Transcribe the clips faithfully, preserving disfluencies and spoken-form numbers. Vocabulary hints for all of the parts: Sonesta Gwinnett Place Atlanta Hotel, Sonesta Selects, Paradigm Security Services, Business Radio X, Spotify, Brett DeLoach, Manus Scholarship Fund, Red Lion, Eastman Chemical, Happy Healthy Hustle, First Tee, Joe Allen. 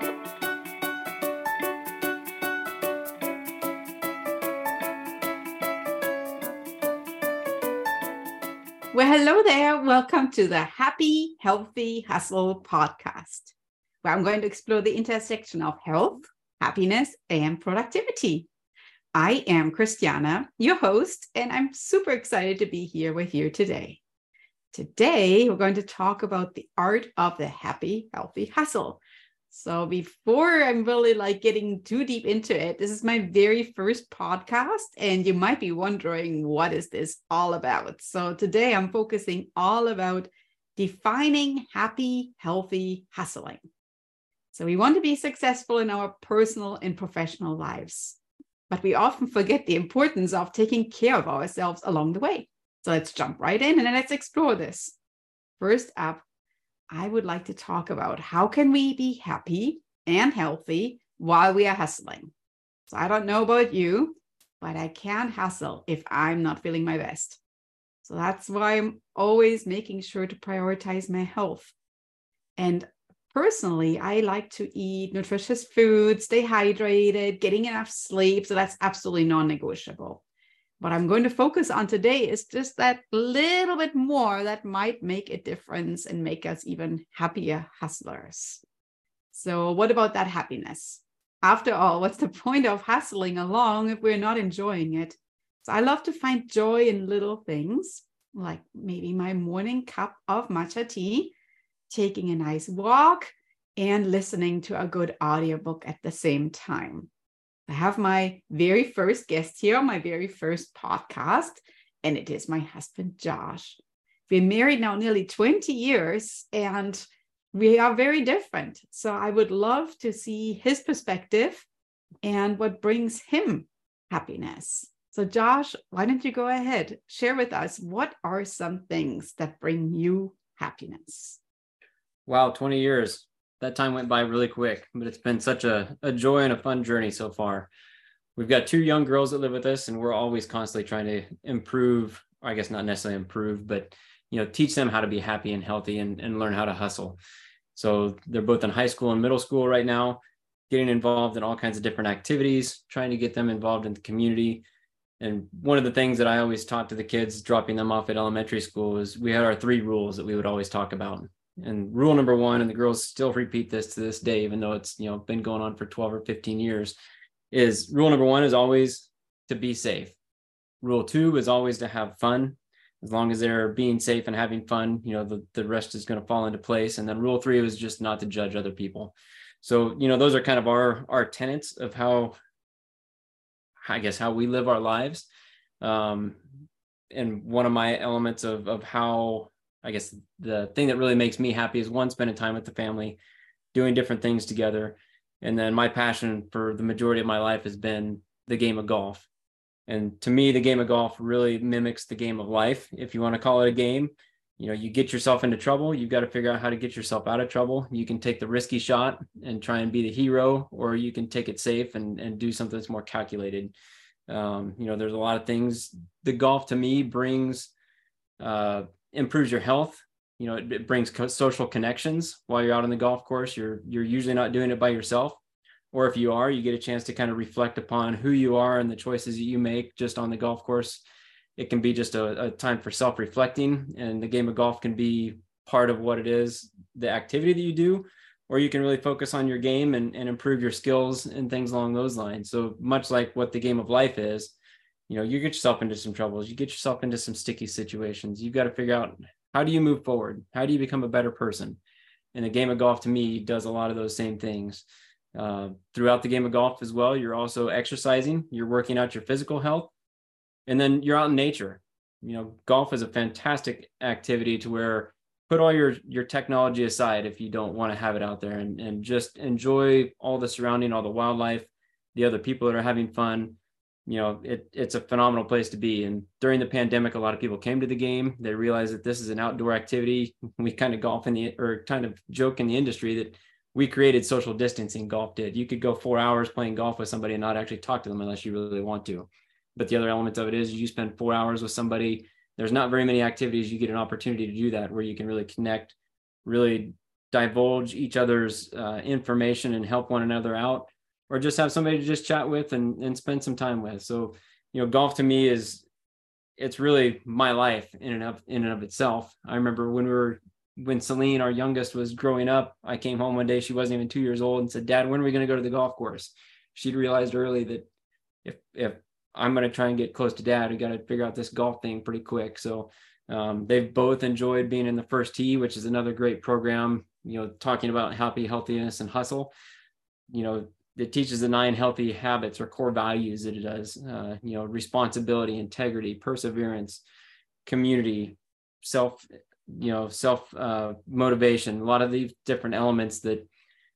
Well, hello there. Welcome to the Happy Healthy Hustle podcast, where I'm going to explore the intersection of health, happiness, and productivity. I am Christiana, your host, and I'm super excited to be here with you today. Today, we're going to talk about the art of the happy, healthy hustle. So before I'm really like getting too deep into it, this is my very first podcast, and you might be wondering, what is this all about? So today I'm focusing all about defining happy, healthy hustling. So we want to be successful in our personal and professional lives, but we often forget the importance of taking care of ourselves along the way. So let's jump right in and let's explore this. First up, I would like to talk about how can we be happy and healthy while we are hustling. So I don't know about you, but I can't hustle if I'm not feeling my best. So that's why I'm always making sure to prioritize my health. And personally, I like to eat nutritious food, stay hydrated, getting enough sleep. So that's absolutely non-negotiable. What I'm going to focus on today is just that little bit more that might make a difference and make us even happier hustlers. So what about that happiness? After all, what's the point of hustling along if we're not enjoying it? So I love to find joy in little things, like maybe my morning cup of matcha tea, taking a nice walk, and listening to a good audiobook at the same time. I have my very first guest here on my very first podcast, and it is my husband, Josh. We're married now nearly twenty years, and we are very different. So I would love to see his perspective and what brings him happiness. So Josh, why don't you go ahead, share with us, what are some things that bring you happiness? Wow, twenty years. That time went by really quick, but it's been such a, a joy and a fun journey so far. We've got two young girls that live with us, and we're always constantly trying to improve, or I guess not necessarily improve, but, you know, teach them how to be happy and healthy and, and learn how to hustle. So they're both in high school and middle school right now, getting involved in all kinds of different activities, trying to get them involved in the community. And one of the things that I always talk to the kids dropping them off at elementary school is we had our three rules that we would always talk about. And rule number one, and the girls still repeat this to this day, even though it's, you know, been going on for twelve or fifteen years, is rule number one is always to be safe. Rule two is always to have fun. As long as they're being safe and having fun, you know, the, the rest is going to fall into place. And then rule three was just not to judge other people. So, you know, those are kind of our, our tenets of how, I guess, how we live our lives. Um, and one of my elements of, of how, I guess the thing that really makes me happy is one, spending time with the family, doing different things together. And then my passion for the majority of my life has been the game of golf. And to me, the game of golf really mimics the game of life. If you want to call it a game, you know, you get yourself into trouble. You've got to figure out how to get yourself out of trouble. You can take the risky shot and try and be the hero, or you can take it safe and, and do something that's more calculated. Um, you know, there's a lot of things. The golf to me brings, uh, improves your health. You know, it, it brings co- social connections while you're out on the golf course. You're, you're usually not doing it by yourself. Or if you are, you get a chance to kind of reflect upon who you are and the choices that you make just on the golf course. It can be just a, a time for self-reflecting, and the game of golf can be part of what it is, the activity that you do, or you can really focus on your game and, and improve your skills and things along those lines. So much like what the game of life is, you know, you get yourself into some troubles, you get yourself into some sticky situations. You've got to figure out, how do you move forward? How do you become a better person? And the game of golf to me does a lot of those same things. Uh, throughout the game of golf as well, you're also exercising, you're working out your physical health, and then you're out in nature. You know, golf is a fantastic activity to where put all your, your technology aside if you don't want to have it out there, and, and just enjoy all the surrounding, all the wildlife, the other people that are having fun. You know, it, it's a phenomenal place to be. And during the pandemic, a lot of people came to the game. They realized that this is an outdoor activity. We kind of golf in the, or kind of joke in the industry that we created social distancing, golf did. You could go four hours playing golf with somebody and not actually talk to them unless you really want to. But the other element of it is you spend four hours with somebody. There's not very many activities you get an opportunity to do that where you can really connect, really divulge each other's uh, information and help one another out, or just have somebody to just chat with and, and spend some time with. So, you know, golf to me is, it's really my life in and of, in and of itself. I remember when we were, when Celine, our youngest, was growing up, I came home one day, she wasn't even two years old, and said, "Dad, when are we going to go to the golf course?" She'd realized early that if, if I'm going to try and get close to Dad, we got to figure out this golf thing pretty quick. So um, they've both enjoyed being in the First Tee, which is another great program, you know, talking about happy, healthiness, and hustle. You know, it teaches the nine healthy habits or core values that it does, uh, you know, responsibility, integrity, perseverance, community, self, you know, self uh, motivation, a lot of these different elements that,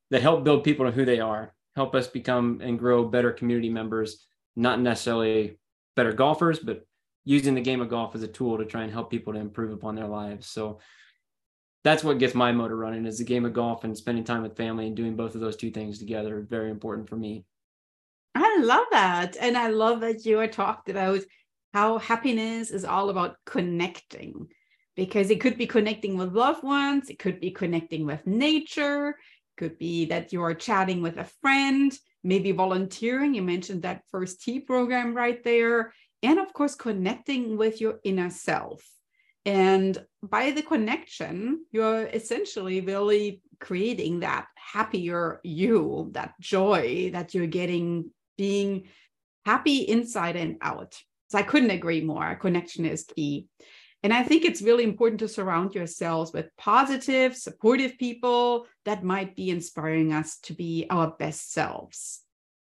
that help build people to who they are, help us become and grow better community members, not necessarily better golfers, but using the game of golf as a tool to try and help people to improve upon their lives. So that's what gets my motor running, is the game of golf and spending time with family, and doing both of those two things together are very important for me. I love that. And I love that you talked about how happiness is all about connecting, because it could be connecting with loved ones. It could be connecting with nature. It could be that you are chatting with a friend, maybe volunteering. You mentioned that First Tee program right there. And of course, connecting with your inner self. And by the connection, you're essentially really creating that happier you, that joy that you're getting, being happy inside and out. So I couldn't agree more. Connection is key. And I think it's really important to surround yourselves with positive, supportive people that might be inspiring us to be our best selves.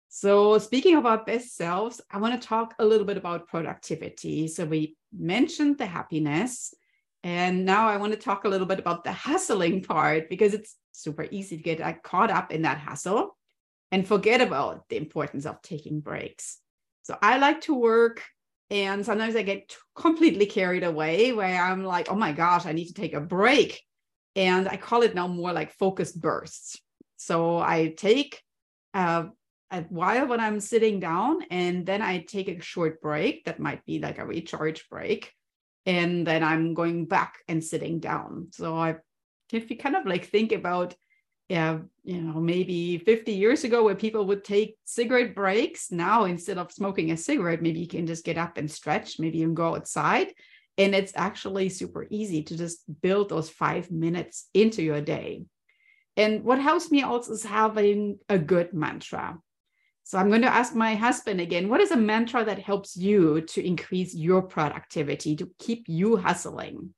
So speaking of our best selves, I want to talk a little bit about productivity. So we mentioned the happiness, and now I want to talk a little bit about the hustling part, because it's super easy to get uh, caught up in that hustle and forget about the importance of taking breaks. So I like to work, and sometimes I get completely carried away where I'm like, oh my gosh, I need to take a break. And I call it now more like focused bursts. So I take uh, a while when I'm sitting down, and then I take a short break that might be like a recharge break, and then I'm going back and sitting down. So I, if you kind of like think about, yeah, you know, maybe fifty years ago where people would take cigarette breaks, now instead of smoking a cigarette, maybe you can just get up and stretch, maybe you can go outside, and it's actually super easy to just build those five minutes into your day. And what helps me also is having a good mantra. So I'm going to ask my husband again, what is a mantra that helps you to increase your productivity, to keep you hustling?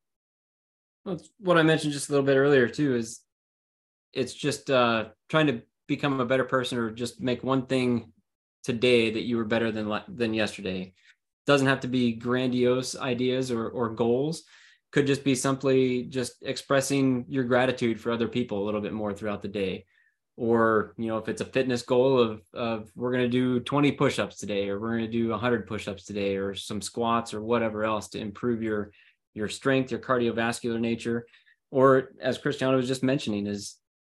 Well, what I mentioned just a little bit earlier too, is it's just uh, trying to become a better person, or just make one thing today that you were better than than yesterday. It doesn't have to be grandiose ideas or, or goals. Could just be simply just expressing your gratitude for other people a little bit more throughout the day. Or, you know, if it's a fitness goal of, of we're going to do twenty push-ups today, or we're going to do one hundred push-ups today, or some squats or whatever else to improve your, your strength, your cardiovascular nature. Or as Christiana was just mentioning, is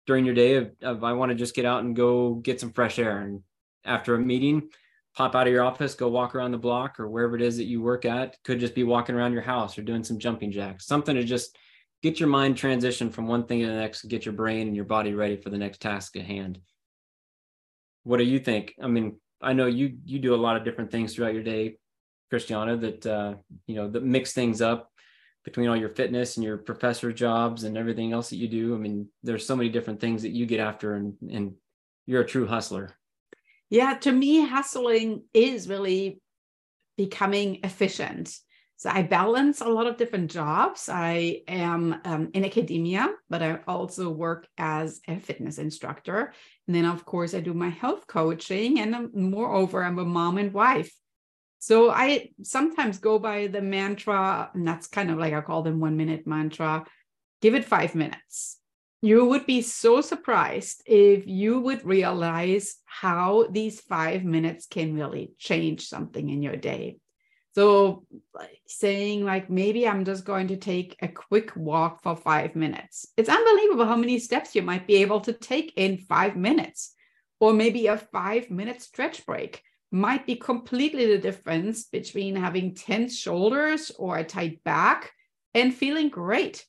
during your day of, of I want to just get out and go get some fresh air. And after a meeting, pop out of your office, go walk around the block or wherever it is that you work at. Could just be walking around your house or doing some jumping jacks, something to just get your mind transitioned from one thing to the next, get your brain and your body ready for the next task at hand. What do you think? I mean, I know you you do a lot of different things throughout your day, Christiana, that, uh, you know, that mix things up between all your fitness and your professor jobs and everything else that you do. I mean, there's so many different things that you get after, and, and you're a true hustler. Yeah, to me, hustling is really becoming efficient. So I balance a lot of different jobs. I am um, in academia, but I also work as a fitness instructor. And then, of course, I do my health coaching. And um, moreover, I'm a mom and wife. So I sometimes go by the mantra, and that's kind of like I call them one minute mantra, give it five minutes. You would be so surprised if you would realize how these five minutes can really change something in your day. So saying like, maybe I'm just going to take a quick walk for five minutes. It's unbelievable how many steps you might be able to take in five minutes, or maybe a five minute stretch break might be completely the difference between having tense shoulders or a tight back and feeling great.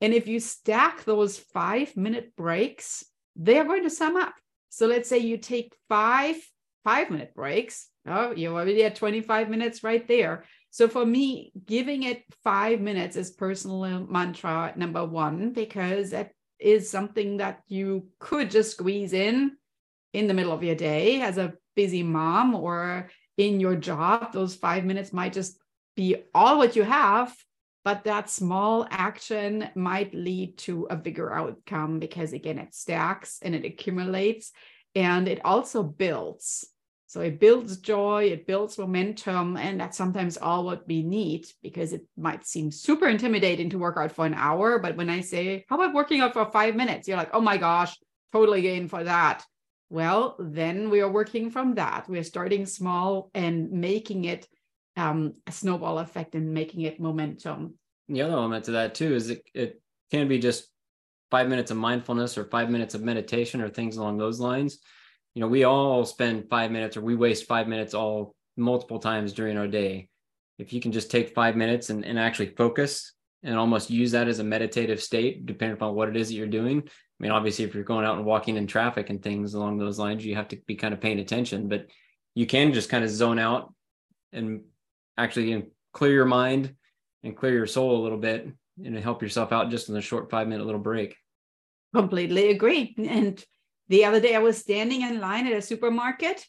And if you stack those five minute breaks, they are going to sum up. So let's say you take five five minute breaks. Oh, you already had twenty-five minutes right there. So for me, giving it five minutes is personal mantra number one, because that is something that you could just squeeze in in the middle of your day as a busy mom or in your job. Those five minutes might just be all what you have, but that small action might lead to a bigger outcome because, again, it stacks and it accumulates and it also builds. So it builds joy, it builds momentum, and that's sometimes all what we need, because it might seem super intimidating to work out for an hour. But when I say, how about working out for five minutes? You're like, oh my gosh, totally in for that. Well, then we are working from that. We are starting small and making it um, a snowball effect and making it momentum. The other element to that too is it, it can be just five minutes of mindfulness or five minutes of meditation or things along those lines. You know, we all spend five minutes or we waste five minutes all multiple times during our day. If you can just take five minutes and, and actually focus and almost use that as a meditative state, depending upon what it is that you're doing. I mean, obviously, if you're going out and walking in traffic and things along those lines, you have to be kind of paying attention, but you can just kind of zone out and actually clear your mind and clear your soul a little bit and help yourself out just in a short five minute little break. Completely agree. And the other day I was standing in line at a supermarket,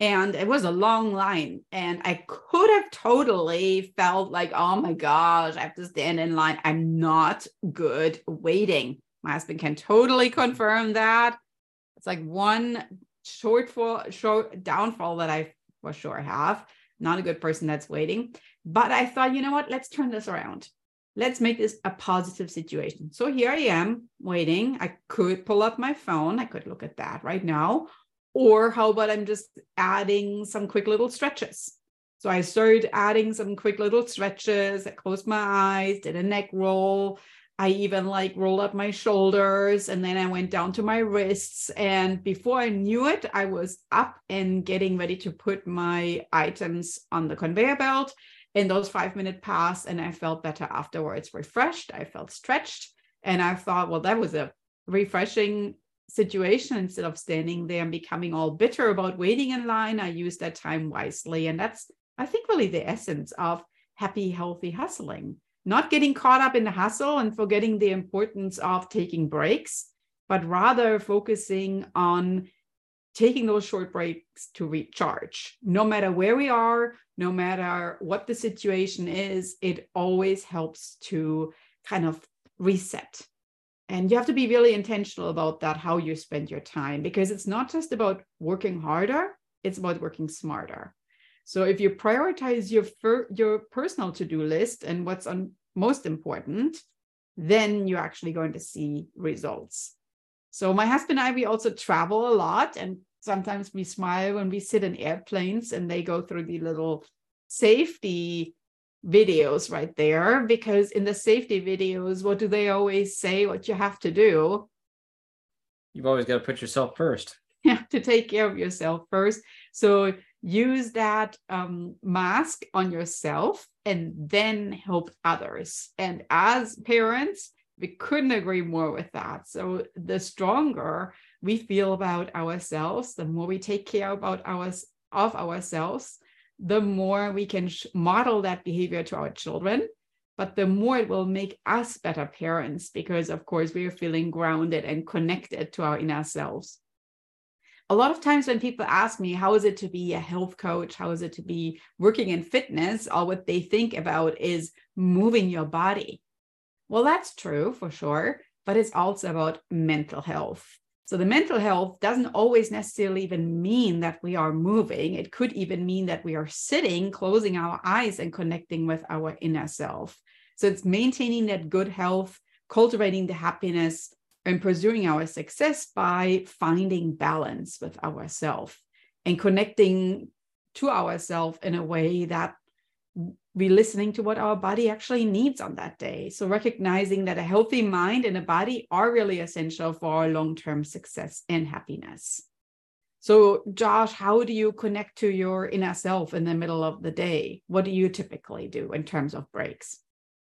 and it was a long line, and I could have totally felt like, oh my gosh, I have to stand in line. I'm not good waiting. My husband can totally confirm that. It's like one shortfall, short downfall that I for sure have. Not a good person that's waiting. But I thought, you know what? Let's turn this around. Let's make this a positive situation. So here I am waiting. I could pull up my phone. I could look at that right now. Or how about I'm just adding some quick little stretches? So I started adding some quick little stretches. I closed my eyes, did a neck roll. I even like rolled up my shoulders, and then I went down to my wrists. And before I knew it, I was up and getting ready to put my items on the conveyor belt. And those five minute pass, and I felt better afterwards, refreshed. I felt stretched, and I thought, well, that was a refreshing situation. Instead of standing there and becoming all bitter about waiting in line, I used that time wisely. And that's, I think, really the essence of happy, healthy hustling, not getting caught up in the hustle and forgetting the importance of taking breaks, but rather focusing on taking those short breaks to recharge. No matter where we are, no matter what the situation is, it always helps to kind of reset. And you have to be really intentional about that, how you spend your time, because it's not just about working harder, it's about working smarter. So if you prioritize your, fir- your personal to-do list and what's on most important, then you're actually going to see results. So my husband and I, we also travel a lot, and sometimes we smile when we sit in airplanes and they go through the little safety videos right there, because in the safety videos, what do they always say? What you have to do? You've always got to put yourself first. You have to take care of yourself first. So use that um, mask on yourself and then help others. And as parents, we couldn't agree more with that. So the stronger we feel about ourselves, the more we take care about ours, of ourselves, the more we can sh- model that behavior to our children, but the more it will make us better parents, because of course we are feeling grounded and connected to our inner selves. A lot of times when people ask me, how is it to be a health coach? How is it to be working in fitness? All what they think about is moving your body. Well, that's true for sure, but it's also about mental health. So the mental health doesn't always necessarily even mean that we are moving. It could even mean that we are sitting, closing our eyes, and connecting with our inner self. So it's maintaining that good health, cultivating the happiness, and pursuing our success by finding balance with ourselves and connecting to ourselves in a way that be listening to what our body actually needs on that day. So recognizing that a healthy mind and a body are really essential for our long-term success and happiness. So Josh, how do you connect to your inner self in the middle of the day? What do you typically do in terms of breaks?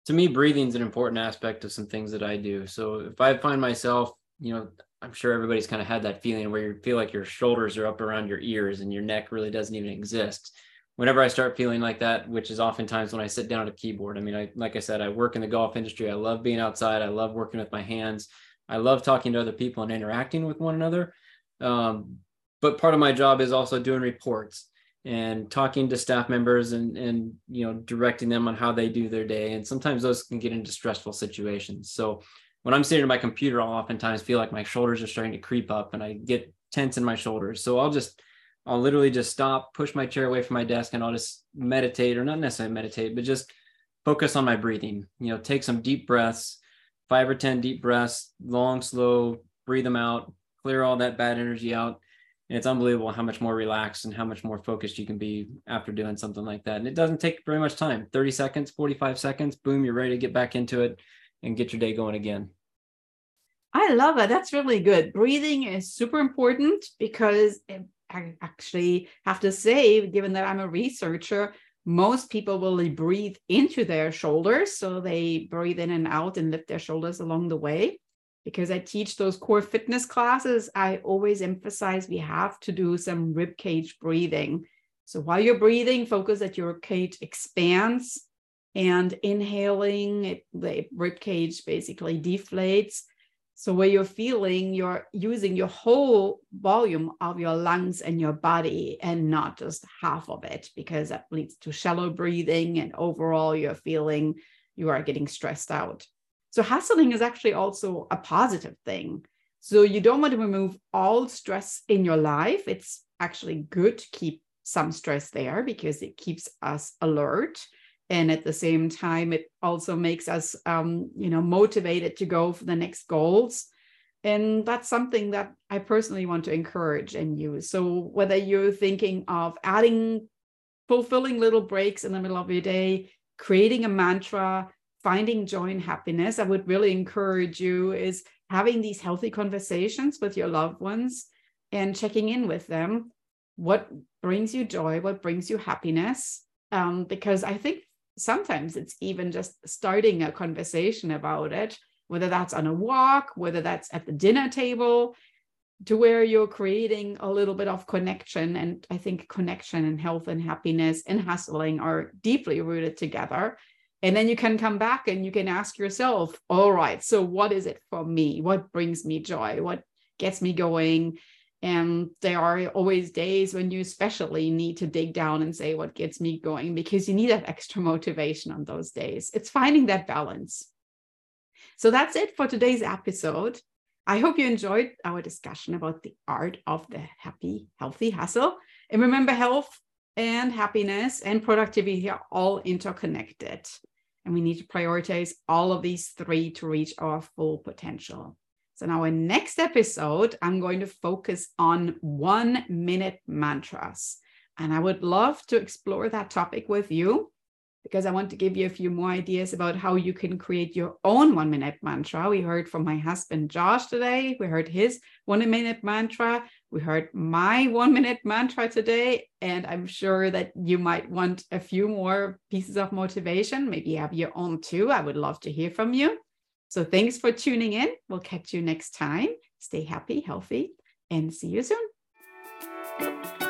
to me, breathing is an important aspect of some things that I do. So if I find myself, you know, I'm sure everybody's kind of had that feeling where you feel like your shoulders are up around your ears and your neck really doesn't even exist. Whenever I start feeling like that, which is oftentimes when I sit down at a keyboard. I mean, I, like I said, I work in the golf industry. I love being outside. I love working with my hands. I love talking to other people and interacting with one another. Um, but part of my job is also doing reports and talking to staff members and, and, you know, directing them on how they do their day. And sometimes those can get into stressful situations. So when I'm sitting at my computer, I'll oftentimes feel like my shoulders are starting to creep up and I get tense in my shoulders. So I'll just I'll literally just stop, push my chair away from my desk, and I'll just meditate, or not necessarily meditate, but just focus on my breathing. You know, take some deep breaths, five or ten deep breaths, long, slow, breathe them out, clear all that bad energy out. And it's unbelievable how much more relaxed and how much more focused you can be after doing something like that. And it doesn't take very much time, thirty seconds, forty-five seconds, boom, you're ready to get back into it and get your day going again. I love it. That's really good. Breathing is super important because it- I actually have to say, given that I'm a researcher, most people will breathe into their shoulders. So they breathe in and out and lift their shoulders along the way. Because I teach those core fitness classes, I always emphasize we have to do some ribcage breathing. So while you're breathing, focus that your cage expands, and inhaling, it, the ribcage basically deflates. So where you're feeling, you're using your whole volume of your lungs and your body and not just half of it, because that leads to shallow breathing and overall you're feeling you are getting stressed out. So hustling is actually also a positive thing. So you don't want to remove all stress in your life. It's actually good to keep some stress there because it keeps us alert. And at the same time, it also makes us, um, you know, motivated to go for the next goals. And that's something that I personally want to encourage and use. So whether you're thinking of adding, fulfilling little breaks in the middle of your day, creating a mantra, finding joy and happiness, I would really encourage you is having these healthy conversations with your loved ones and checking in with them. What brings you joy? What brings you happiness? Um, because I think sometimes it's even just starting a conversation about it, whether that's on a walk, whether that's at the dinner table, to where you're creating a little bit of connection. And I think connection and health and happiness and hustling are deeply rooted together. And then you can come back and you can ask yourself, all right, so what is it for me? What brings me joy? What gets me going? And there are always days when you especially need to dig down and say, what gets me going? Because you need that extra motivation on those days. It's finding that balance. So that's it for today's episode. I hope you enjoyed our discussion about the art of the happy, healthy hustle. And remember, health and happiness and productivity are all interconnected. And we need to prioritize all of these three to reach our full potential. So in our next episode, I'm going to focus on one minute mantras. And I would love to explore that topic with you because I want to give you a few more ideas about how you can create your own one minute mantra. We heard from my husband, Josh, today. We heard his one minute mantra. We heard my one minute mantra today. And I'm sure that you might want a few more pieces of motivation. Maybe you have your own too. I would love to hear from you. So thanks for tuning in. We'll catch you next time. Stay happy, healthy, and see you soon.